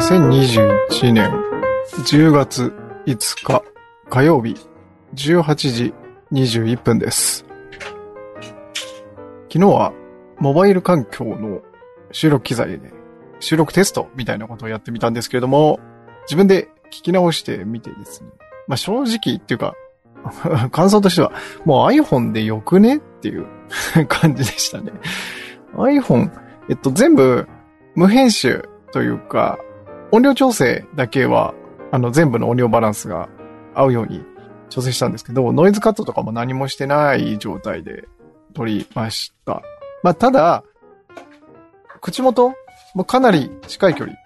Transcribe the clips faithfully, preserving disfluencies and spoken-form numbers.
にせんにじゅういちねんじゅうがついつか火曜日じゅうはちじにじゅういっぷんです。昨日はモバイル環境の収録機材で収録テストみたいなことをやってみたんですけれども、自分で聞き直してみてですね。まあ正直っていうか感想としてはもう iPhone でよくねっていう感じでしたね。iPhone、えっと全部無編集というか音量調整だけはあの全部の音量バランスが合うように調整したんですけど、ノイズカットとかも何もしてない状態で撮りました。まあただ口元もかなり近い距離、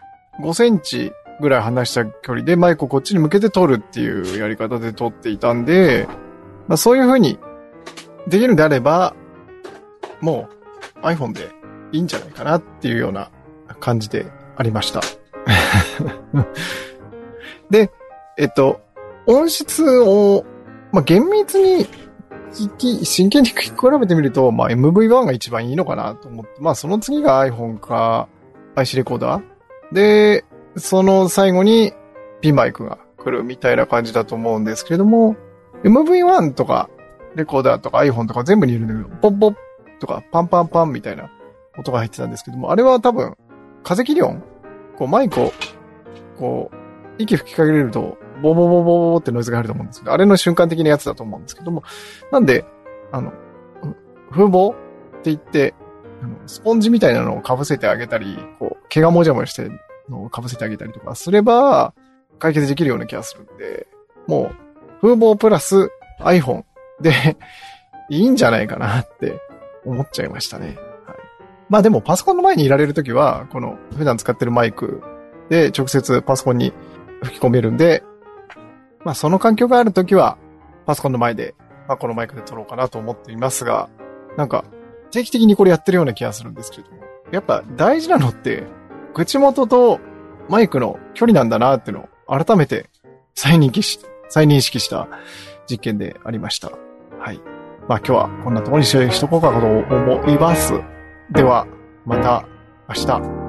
ごセンチぐらい離した距離でマイクをこっちに向けて撮るっていうやり方で撮っていたんで、まあそういう風にできるんであればもう iPhone でいいんじゃないかなっていうような感じでありました。で、えっと音質をまあ、厳密に聞き真剣に聞き比べてみると、まあ、エムブイワン が一番いいのかなと思って、まあその次が iPhone か アイシー レコーダーで、その最後にピンマイクが来るみたいな感じだと思うんですけれども、 エムブイワン とかレコーダーとか iPhone とか全部にいるんだけど、ポッポッとかパンパンパンみたいな音が入ってたんですけども、あれは多分風切り音、こうマイクをこう息吹きかけるとボボボボボってノイズが入ると思うんですけど、あれの瞬間的なやつだと思うんですけども、なんであの風防って言ってあのスポンジみたいなのを被せてあげたり、こう毛がもじゃもじゃしてのを被せてあげたりとかすれば解決できるような気がするんで、もう風防プラス iPhone でいいんじゃないかなって思っちゃいましたね。はい、まあでもパソコンの前にいられるときはこの普段使ってるマイクで直接パソコンに吹き込めるんで、まあその環境があるときはパソコンの前で、まあ、このマイクで撮ろうかなと思っていますが、なんか定期的にこれやってるような気がするんですけれども、やっぱ大事なのって口元とマイクの距離なんだなっていうのを改めて再認識し、再認識した実験でありました。はい。まあ今日はこんなところにしとこうかと思います。ではまた明日。